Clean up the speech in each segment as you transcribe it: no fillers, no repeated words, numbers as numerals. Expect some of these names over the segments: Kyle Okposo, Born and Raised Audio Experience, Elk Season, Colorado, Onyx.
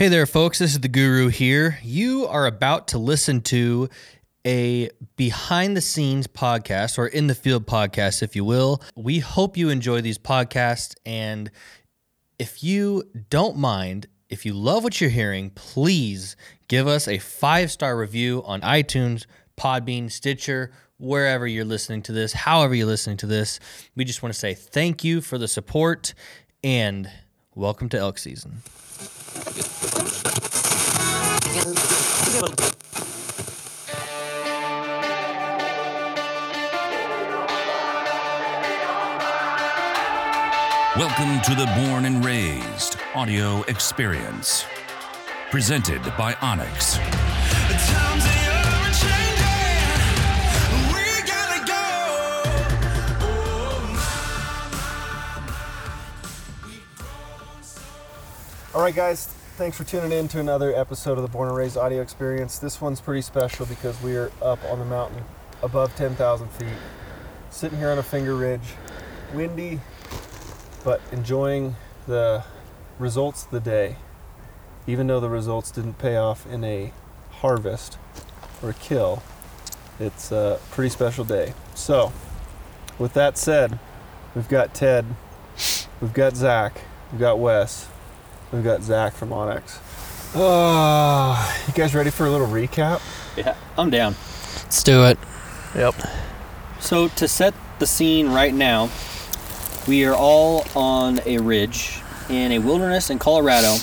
Hey there, folks. This is the Guru here. You are about to listen to a behind-the-scenes podcast, or in-the-field podcast, if you will. We hope you enjoy these podcasts, and if you don't mind, if you love what you're hearing, please give us a 5-star review on iTunes, Podbean, Stitcher, wherever you're listening to this, however you're listening to this. We just want to say thank you for the support, and welcome to Elk Season. Welcome to the Born and Raised Audio Experience, presented by Onyx. All right, guys, thanks for tuning in to another episode of the Born and Raised Audio Experience. This one's pretty special because we are up on the mountain above 10,000 feet, sitting here on a finger ridge, windy, but enjoying the results of the day, even though the results didn't pay off in a harvest or a kill. It's a pretty special day. So, with that said, we've got Ted, we've got Zach, we've got Wes, we've got Zach from Onyx. You guys ready for a little recap? Yeah, I'm down. Let's do it. Yep. So to set the scene right now, we are all on a ridge in a wilderness in Colorado,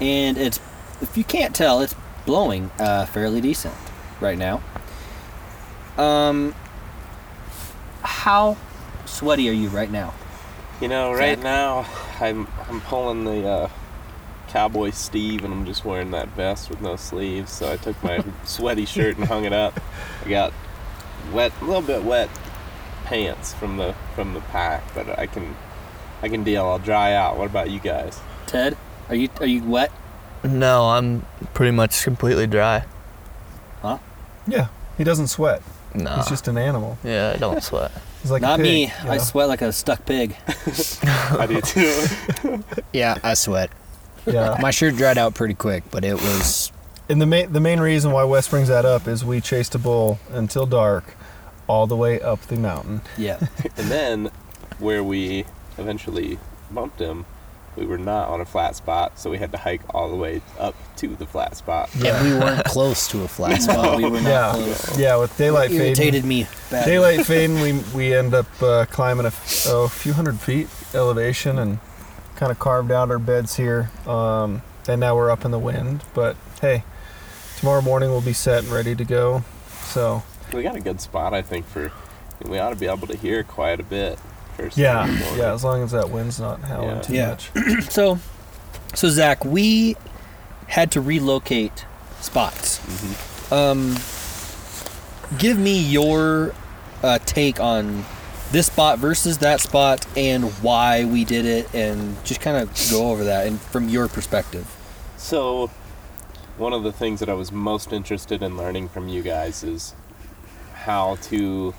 and it's, if you can't tell, it's blowing fairly decent right now. How sweaty are you right now? You know, right now, I'm pulling the Cowboy Steve, and I'm just wearing that vest with no sleeves, so I took my sweaty shirt and hung it up. I got wet, a little bit wet pants from the pack, but I can deal. I'll dry out. What about you guys? Ted, are you wet? No, I'm pretty much completely dry. Huh? Yeah, he doesn't sweat. No. He's just an animal. Yeah, I don't sweat. He's like not a pig, me. You know? I sweat like a stuck pig. I do too. Yeah, I sweat. Yeah. My shirt dried out pretty quick, but it was... And the main reason why Wes brings that up is we chased a bull until dark all the way up the mountain. Yeah. And then where we eventually bumped him, we were not on a flat spot, so we had to hike all the way up to the flat spot. Yeah, and we weren't close to a flat spot. We were not close. Yeah, with daylight fading. It irritated me badly. Daylight fading, we end up climbing a few hundred feet elevation and kind of carved out our beds here. And now we're up in the wind. But, hey, tomorrow morning we'll be set and ready to go. So we got a good spot, I think, we ought to be able to hear quite a bit. Yeah, as long as that wind's not howling too much. So Zach, we had to relocate spots. Mm-hmm. Give me your take on this spot versus that spot and why we did it, and just kind of go over that and from your perspective. So one of the things that I was most interested in learning from you guys is how to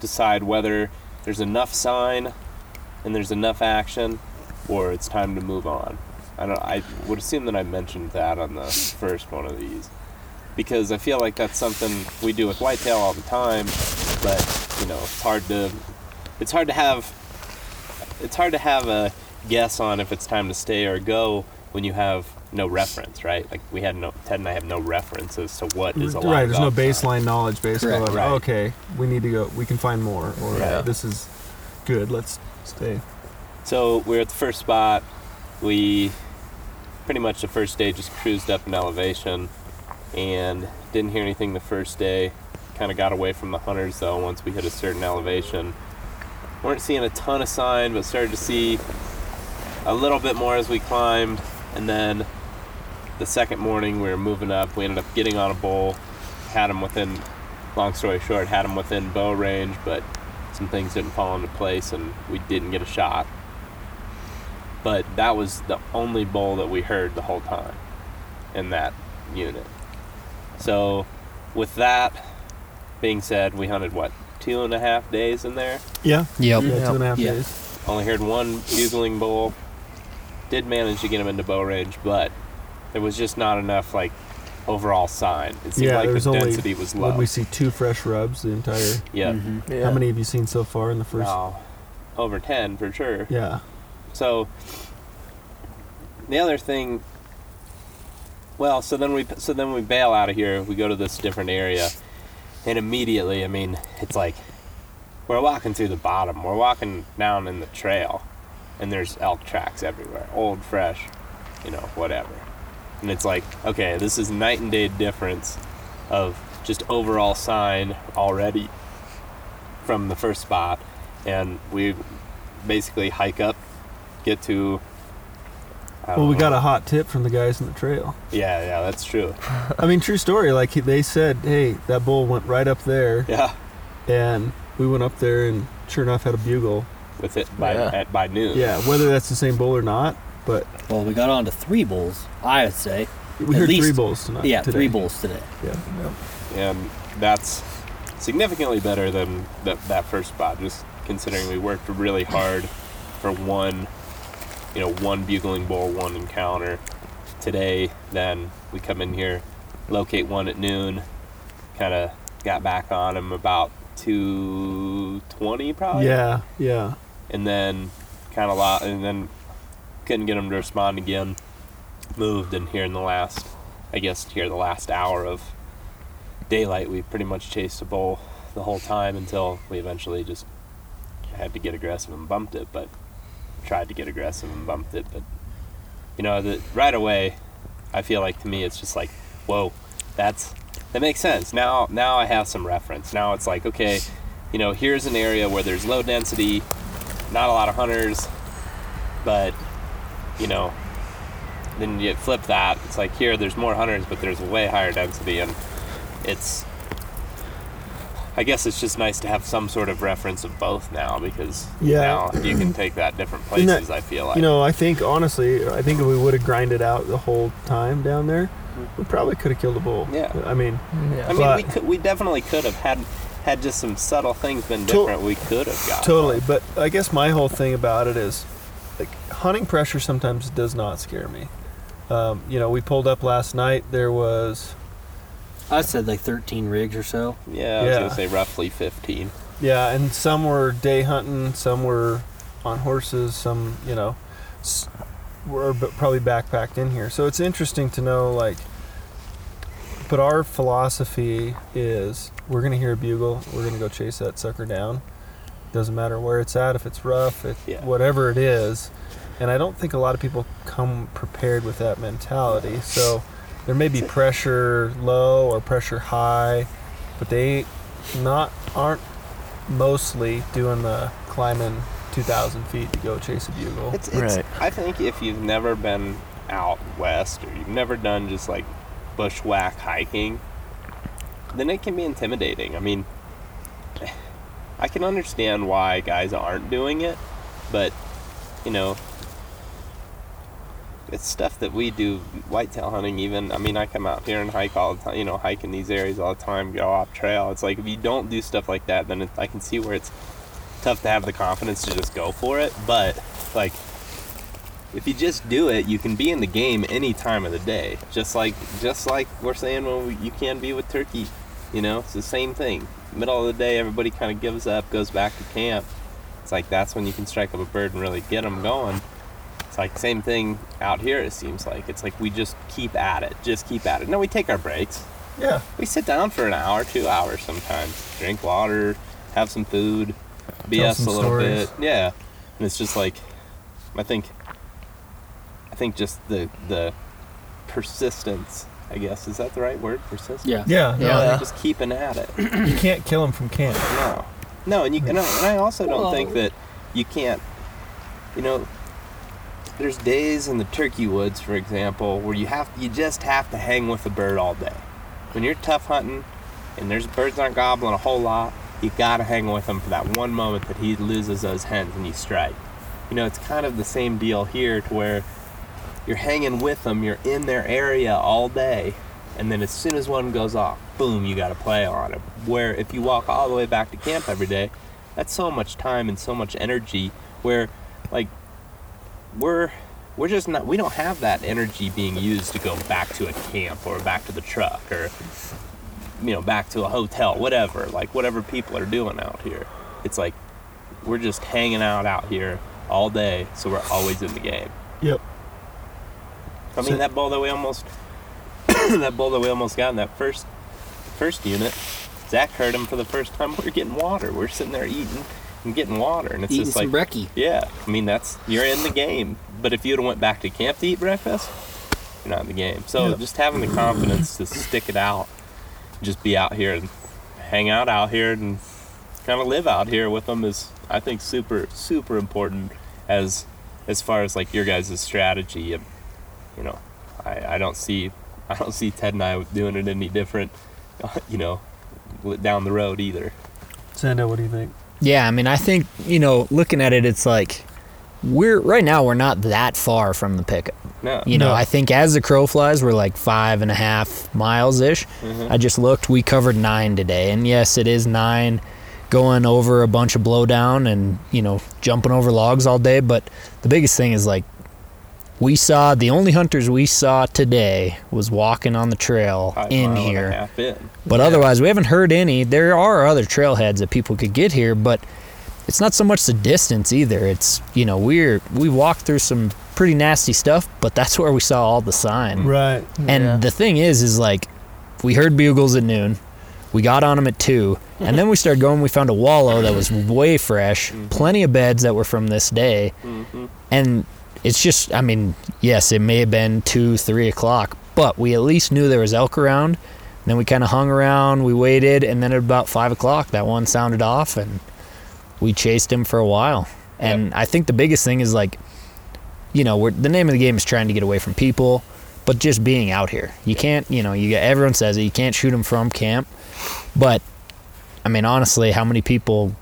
decide whether there's enough sign and there's enough action, or it's time to move on. I would assume that I mentioned that on the first one of these, because I feel like that's something we do with whitetail all the time. But you know, it's hard to have a guess on if it's time to stay or go when you have no reference, right? Like Ted and I have no reference as to what is alive. Right, there's no baseline knowledge, basically. Correct, right. Okay, we need to go, we can find more, or this is good, let's stay. So we're at the first spot. We pretty much the first day just cruised up in elevation and didn't hear anything the first day. Kind of got away from the hunters though once we hit a certain elevation. Weren't seeing a ton of sign, but started to see a little bit more as we climbed. And then the second morning we were moving up, we ended up getting on a bull, had him within bow range, but some things didn't fall into place and we didn't get a shot. But that was the only bull that we heard the whole time in that unit. So with that being said, we hunted 2.5 days in there? Yeah, 2.5 days. Only heard one bugling bull. did manage to get him into bow range, but there was just not enough, like, overall sign. It seemed like the density was low. When we see 2 fresh rubs the entire... Yep. Mm-hmm. Yeah. How many have you seen so far in the first... Oh, over 10 for sure. Yeah. So, the other thing... Well, so then we bail out of here. We go to this different area. And immediately, I mean, it's like... We're walking through the bottom. We're walking down in the trail. And there's elk tracks everywhere. Old, fresh, you know, whatever. And it's like, okay, this is night and day difference of just overall sign already from the first spot. And we basically hike up, get to... we got a hot tip from the guys in the trail. Yeah, that's true. I mean, true story. Like, they said, hey, that bull went right up there. Yeah. And we went up there and sure enough had a bugle. With it by noon. Yeah, whether that's the same bull or not, but... Well, we got on to 3 bulls, I would say. We heard 3 bulls tonight. Yeah, today. 3 bulls today. Yeah. And that's significantly better than that first spot, just considering we worked really hard for one bugling bull, 1 encounter. Today, then, we come in here, locate 1 at noon, kind of got back on him about 2:20 probably. Yeah. And then couldn't get him to respond again. Moved, and here in the last hour of daylight, we pretty much chased a bull the whole time until we eventually just had to get aggressive and bumped it. But tried to get aggressive and bumped it. But you know, right away, I feel like to me it's just like, whoa, that makes sense. Now I have some reference. Now it's like, okay, you know, here's an area where there's low density, not a lot of hunters, but, you know, then you flip that. It's like here, there's more hunters, but there's way higher density, and it's... I guess it's just nice to have some sort of reference of both now, because now you can take that different places, I feel like. You know, I think, honestly, if we would have grinded out the whole time down there, we probably could have killed a bull. Yeah. I mean, we definitely could have had just some subtle things been different, we could have gotten. Totally, but I guess my whole thing about it is, like, hunting pressure sometimes does not scare me. You know, we pulled up last night, there was... I said like 13 rigs or so. Yeah, I was going to say roughly 15. Yeah, and some were day hunting, some were on horses, some, you know, were probably backpacked in here. So it's interesting to know, like, but our philosophy is we're going to hear a bugle, we're going to go chase that sucker down. Doesn't matter where it's at, if it's rough, whatever it is. And I don't think a lot of people come prepared with that mentality, so... There may be pressure low or pressure high, but they aren't mostly doing the climbing 2,000 feet to go chase a bugle. Right. I think if you've never been out west or you've never done just like bushwhack hiking, then it can be intimidating. I mean, I can understand why guys aren't doing it, but you know, it's stuff that we do, whitetail hunting even. I mean, I come out here and hike all the time, you know, hike in these areas all the time, go off trail. It's like, if you don't do stuff like that, then I can see where it's tough to have the confidence to just go for it. But, like, if you just do it, you can be in the game any time of the day. Just like we're saying, well, you can be with turkey, you know? It's the same thing. Middle of the day, everybody kind of gives up, goes back to camp. It's like, that's when you can strike up a bird and really get them going. It's like same thing out here, it seems like. It's like we just keep at it. No, we take our breaks. Yeah. We sit down for an hour, 2 hours sometimes. Drink water, have some food, BS a little bit. Yeah. And it's just like, I think just the persistence, I guess. Is that the right word? Persistence? Yeah. Just keeping at it. You can't kill them from camp. No, and I also don't think that you can't, you know... There's days in the turkey woods, for example, where you just have to hang with a bird all day. When you're tough hunting and there's birds aren't gobbling a whole lot, you gotta hang with him for that one moment that he loses those hens and you strike. You know, it's kind of the same deal here, to where you're hanging with them, you're in their area all day, and then as soon as one goes off, boom, you gotta play on him. Where if you walk all the way back to camp every day, that's so much time and so much energy, where like we're We're just not, we don't have that energy being used to go back to a camp or back to the truck or, you know, back to a hotel, whatever, like whatever people are doing out here. It's like, we're just hanging out here all day. So we're always in the game. Yep. I mean, that ball that we almost, got in that first unit, Zach heard him for the first time. We're getting water. We're sitting there eating and getting water. And it's eating just like, brekkie. Yeah. I mean, that's, you're in the game. But if you would have went back to camp to eat breakfast, you're not in the game. So just having the confidence to stick it out, just be out here and hang out here and kind of live out here with them is, I think, super, super important as far as like your guys' strategy. And, you know, I don't see Ted and I doing it any different, you know, down the road either. Sando, what do you think? Yeah, I mean, I think, you know, looking at it, it's like, we're not that far from the pickup. No, you know, no. I think as the crow flies, we're like 5.5 miles ish. Mm-hmm. I just looked, we covered 9 today, and yes, it is 9 going over a bunch of blowdown and, you know, jumping over logs all day. But the biggest thing is like, the only hunters we saw today was walking on the trail in here. But otherwise, we haven't heard any. There are other trailheads that people could get here, but it's not so much the distance either. It's, you know, we walked through some pretty nasty stuff, but that's where we saw all the sign. Right. And the thing is like, we heard bugles at noon. We got on them at 2, and then we started going. We found a wallow that was way fresh, plenty of beds that were from this day. Mm-hmm. And it's just, I mean, yes, it may have been 2, 3 o'clock, but we at least knew there was elk around. And then we kind of hung around, we waited, and then at about 5 o'clock, that one sounded off, and we chased him for a while. And I think the biggest thing is like, you know, the name of the game is trying to get away from people, but just being out here. You can't, you know, everyone says it, you can't shoot them from camp. But, I mean, honestly, how many people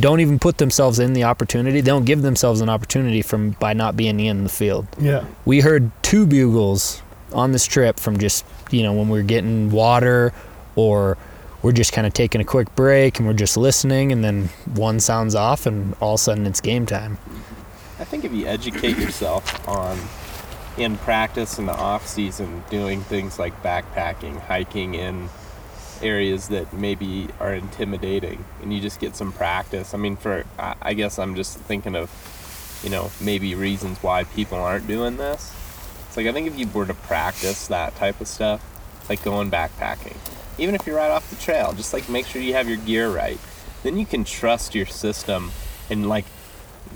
don't even put themselves in the opportunity? They don't give themselves an opportunity by not being in the field. Yeah. We heard 2 bugles on this trip from just, you know, when we're getting water or we're just kind of taking a quick break and we're just listening, and then one sounds off and all of a sudden it's game time. I think if you educate yourself on, in practice in the off season, doing things like backpacking, hiking in areas that maybe are intimidating, and you just get some practice. I mean, I guess I'm just thinking of, you know, maybe reasons why people aren't doing this. It's like, I think if you were to practice that type of stuff, it's like going backpacking. Even if you're right off the trail, just like make sure you have your gear right. Then you can trust your system, and like,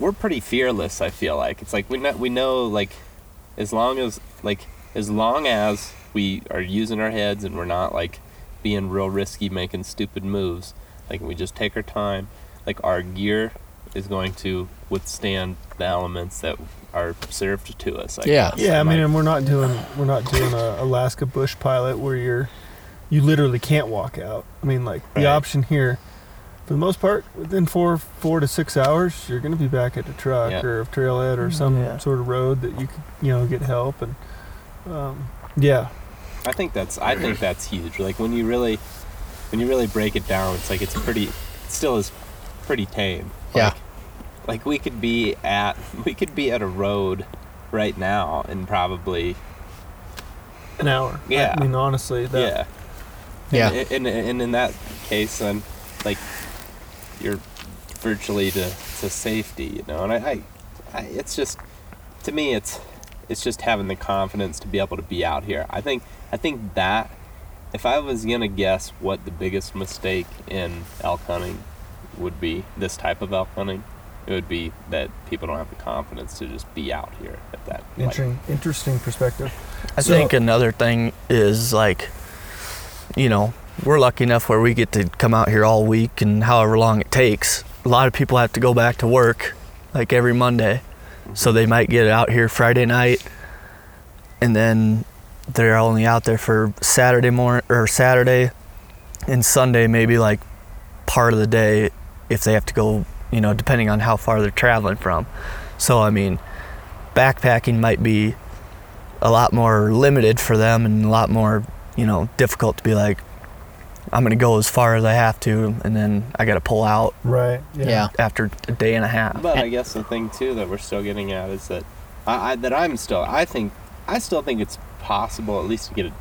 we're pretty fearless, I feel like. It's like we know, like, as long as we are using our heads and we're not like being real risky, making stupid moves, like we just take our time, like our gear is going to withstand the elements that are served to us. I guess. I mean, and we're not doing a Alaska bush pilot where you literally can't walk out. I mean, like the option here, for the most part, within 4 to 6 hours, you're going to be back at the truck or a trailhead or some sort of road that you could, you know, get help. And I think that's huge. Like when you really break it down, it's like it still is pretty tame. Yeah. Like we could be at a road right now in probably an hour. Yeah. I mean, honestly, that. Yeah. Yeah. And in that case, then, like, you're virtually to safety, you know. And I it's just, to me, it's just having the confidence to be able to be out here. I think that if I was gonna guess what the biggest mistake in elk hunting would be, this type of elk hunting, it would be that people don't have the confidence to just be out here at that. Interesting perspective. I think another thing is, like, you know, we're lucky enough where we get to come out here all week and however long it takes. A lot of people have to go back to work, like every Monday. So they might get out here Friday night, and then they're only out there for Saturday morning or Saturday and Sunday, maybe like part of the day if they have to go, you know, depending on how far they're traveling from. So, I mean, backpacking might be a lot more limited for them and a lot more, you know, difficult to be like, I'm going to go as far as I have to, and then I got to pull out after a day and a half. But I guess the thing, too, that we're still getting at is that I still think it's possible at least to get it.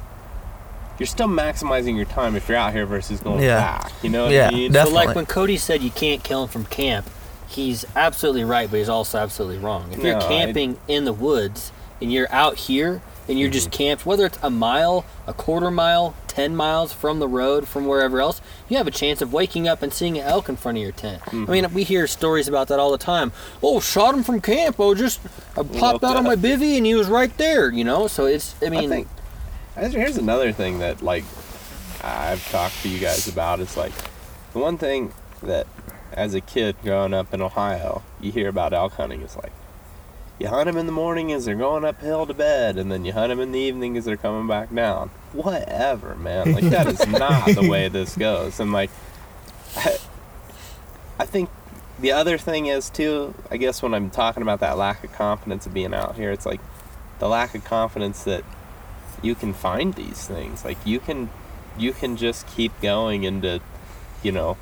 You're still maximizing your time if you're out here versus going back. You know what I mean? Definitely. So like when Cody said you can't kill him from camp, he's absolutely right, but he's also absolutely wrong. If you're camping in the woods and you're out here and you're just camped, whether it's a mile, a quarter mile, 10 miles from the road, from wherever else, you have a chance of waking up and seeing an elk in front of your tent. Mm-hmm. I mean, we hear stories about that all the time. Oh, shot him from camp. Oh, just I popped out on my bivvy and he was right there, you know? So it's, I mean... here's another thing that, like, I've talked to you guys about. It's, like, the one thing that, as a kid growing up in Ohio, you hear about elk hunting is, like, you hunt them in the morning as they're going uphill to bed, and then you hunt them in the evening as they're coming back down. Whatever, man. Like, that is not the way this goes. And, like, I think the other thing is, too, I guess when I'm talking about that lack of confidence of being out here, it's, like, the lack of confidence that... you can find these things. Like you can just keep going and to, you know,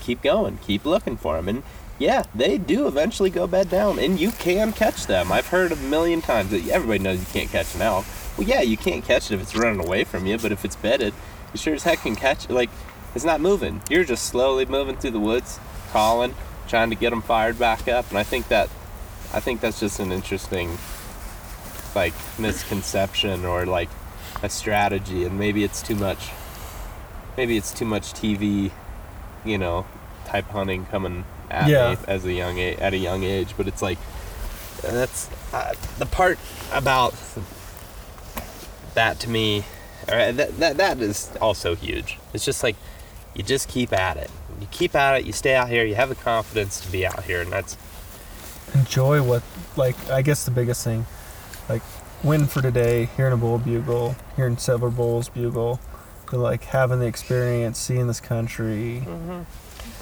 keep going, keep looking for them. And yeah, they do eventually go bed down and you can catch them. I've heard a million times that everybody knows you can't catch an elk. Well, yeah, you can't catch it if it's running away from you, but if it's bedded, you sure as heck can catch it. Like it's not moving. You're just slowly moving through the woods, calling, trying to get them fired back up. And I think that's just an interesting like misconception or like a strategy, and maybe it's too much TV, you know, type hunting coming at me at a young age, but it's like that's the part about that to me. All right, that is also huge. It's just like you just keep at it. You keep at it. You stay out here. You have the confidence to be out here, and that's enjoy what like I guess the biggest thing. Like, win for today, hearing a bull bugle, hearing several bulls bugle, like, having the experience, seeing this country,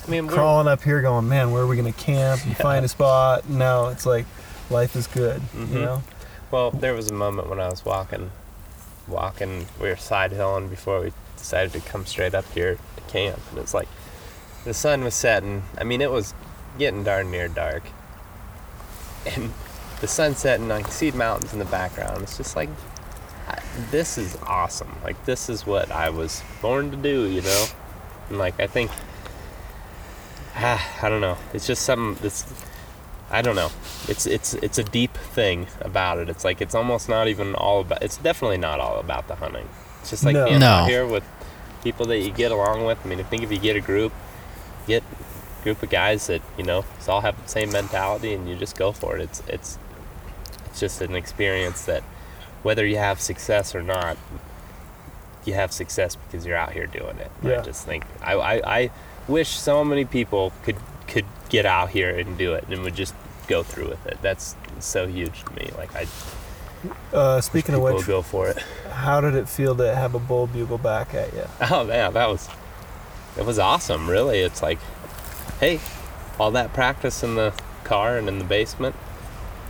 I mean, crawling up here going, man, where are we going to camp and find a spot? No, it's like, life is good, you know? Well, there was a moment when I was walking, we were side-hilling before we decided to come straight up here to camp, and it's like, the sun was setting, I mean, it was getting darn near dark, and... the sunset and I can see mountains in the background. It's just like, this is awesome. Like, this is what I was born to do, you know? And, like, I think, I don't know. It's just something that's, I don't know. It's a deep thing about it. It's like, it's almost not even all about, it's definitely not all about the hunting. It's just like being out here with people that you get along with. I mean, I think if you get a group, of guys that, you know, all have the same mentality and you just go for it. It's just an experience that whether you have success or not, you have success because you're out here doing it. Yeah. I just think I wish so many people could get out here and do it and would just go through with it. That's so huge to me. Like I speaking of which, go for it. How did it feel to have a bull bugle back at you? Oh man, it was awesome, really. It's like, hey, all that practice in the car and in the basement,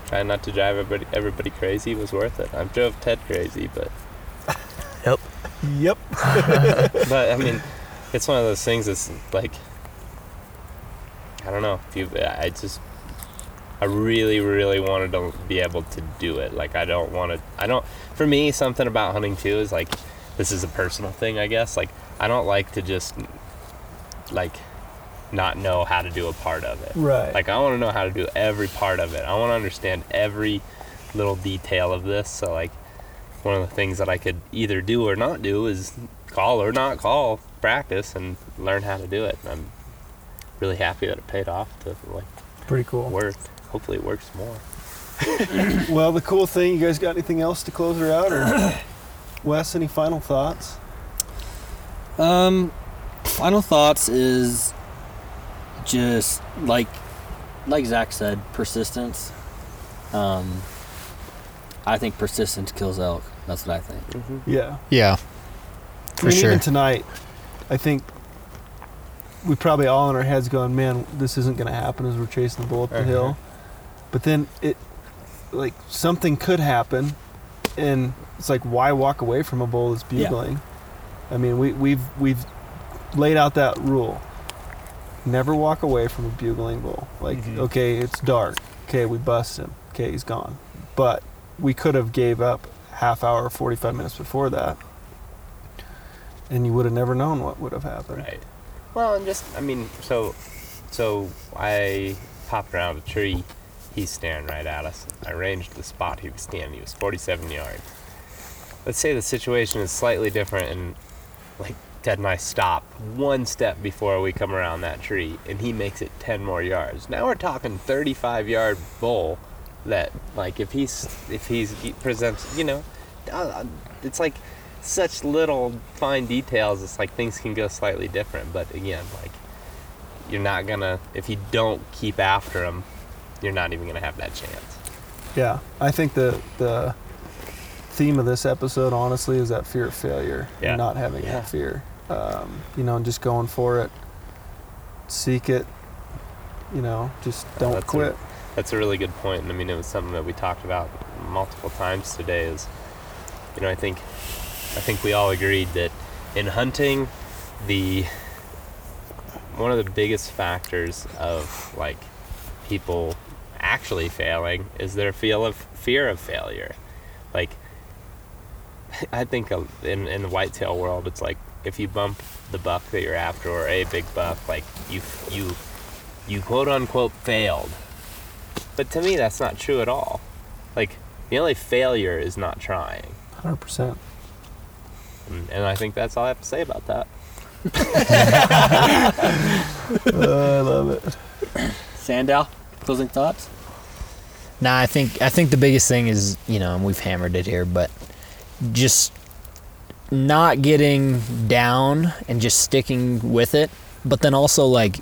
trying not to drive everybody crazy was worth it. I drove Ted crazy, but... Yep. But, I mean, it's one of those things that's, like, I don't know. I really, really wanted to be able to do it. Like, for me, something about hunting, too, is, like, this is a personal thing, I guess. Like, I don't like to just, like... not know how to do a part of it. Right. Like, I want to know how to do every part of it. I want to understand every little detail of this. So, like, one of the things that I could either do or not do is call or not call, practice, and learn how to do it. And I'm really happy that it paid off. Pretty cool. Worked. Hopefully it works more. Well, the cool thing, you guys got anything else to close her out? Or Wes, any final thoughts? Final thoughts is... just like Zach said, persistence. I think persistence kills elk. That's what I think. Yeah for sure. Even tonight, I think we probably all in our heads going, man, this isn't going to happen as we're chasing the bull up the hill, but then it like something could happen and it's like, why walk away from a bull that's bugling? I mean, we've laid out that rule. Never walk away from a bugling bull. Like, okay, it's dark. Okay, we bust him. Okay, he's gone. but we could have gave up half hour, 45 minutes before that, and you would have never known what would have happened. Right. Well, I'm just, I mean, so I popped around a tree. He's staring right at us. I ranged the spot he was standing. He was 47 yards. Let's say the situation is slightly different, and like Ted and I stop one step before we come around that tree, and he makes it 10 more yards. Now we're talking 35-yard bull that, like, if he presents, you know, it's like such little fine details. It's like things can go slightly different, but again, like, you're not gonna, if you don't keep after him, you're not even gonna have that chance. Yeah, I think the theme of this episode, honestly, is that fear of failure. Yeah. And not having that fear, you know, and just going for it, seek it, you know, just don't quit. That's a really good point, and I mean, it was something that we talked about multiple times today. Is, you know, I think we all agreed that in hunting, the one of the biggest factors of like people actually failing is their fear of failure. Like, I think in the whitetail world, it's like if you bump the buck that you're after, or a big buck, like you quote unquote failed. But to me, that's not true at all. Like, the only failure is not trying. 100%. And I think that's all I have to say about that. I love it. Sandow, closing thoughts? Nah, I think the biggest thing is, you know, and we've hammered it here, but just not getting down and just sticking with it. But then also, like,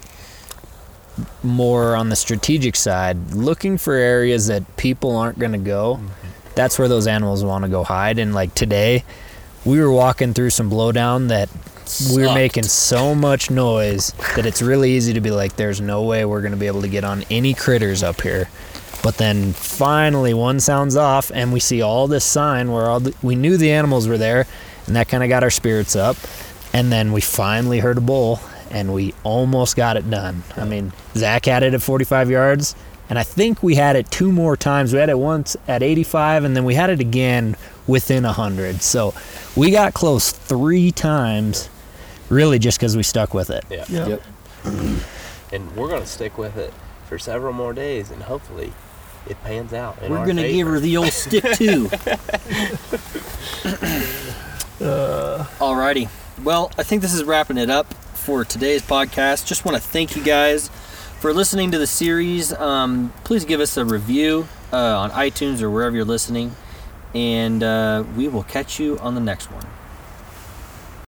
more on the strategic side, looking for areas that people aren't going to go. Mm-hmm. That's where those animals want to go hide. And like today, we were walking through some blowdown that we were making so much noise that it's really easy to be like, there's no way we're going to be able to get on any critters up here. But then finally one sounds off and we see all this sign where we knew the animals were there, and that kind of got our spirits up. And then we finally heard a bull and we almost got it done. I mean, Zach had it at 45 yards, and I think we had it two more times. We had it once at 85, and then we had it again within 100. So we got close three times, really just because we stuck with it. Yeah. Yep. And we're going to stick with it for several more days, and hopefully it pans out. We're going to give her the old stick too. Alrighty. Well, I think this is wrapping it up for today's podcast. Just want to thank you guys for listening to the series. Please give us a review on iTunes or wherever you're listening, and we will catch you on the next one.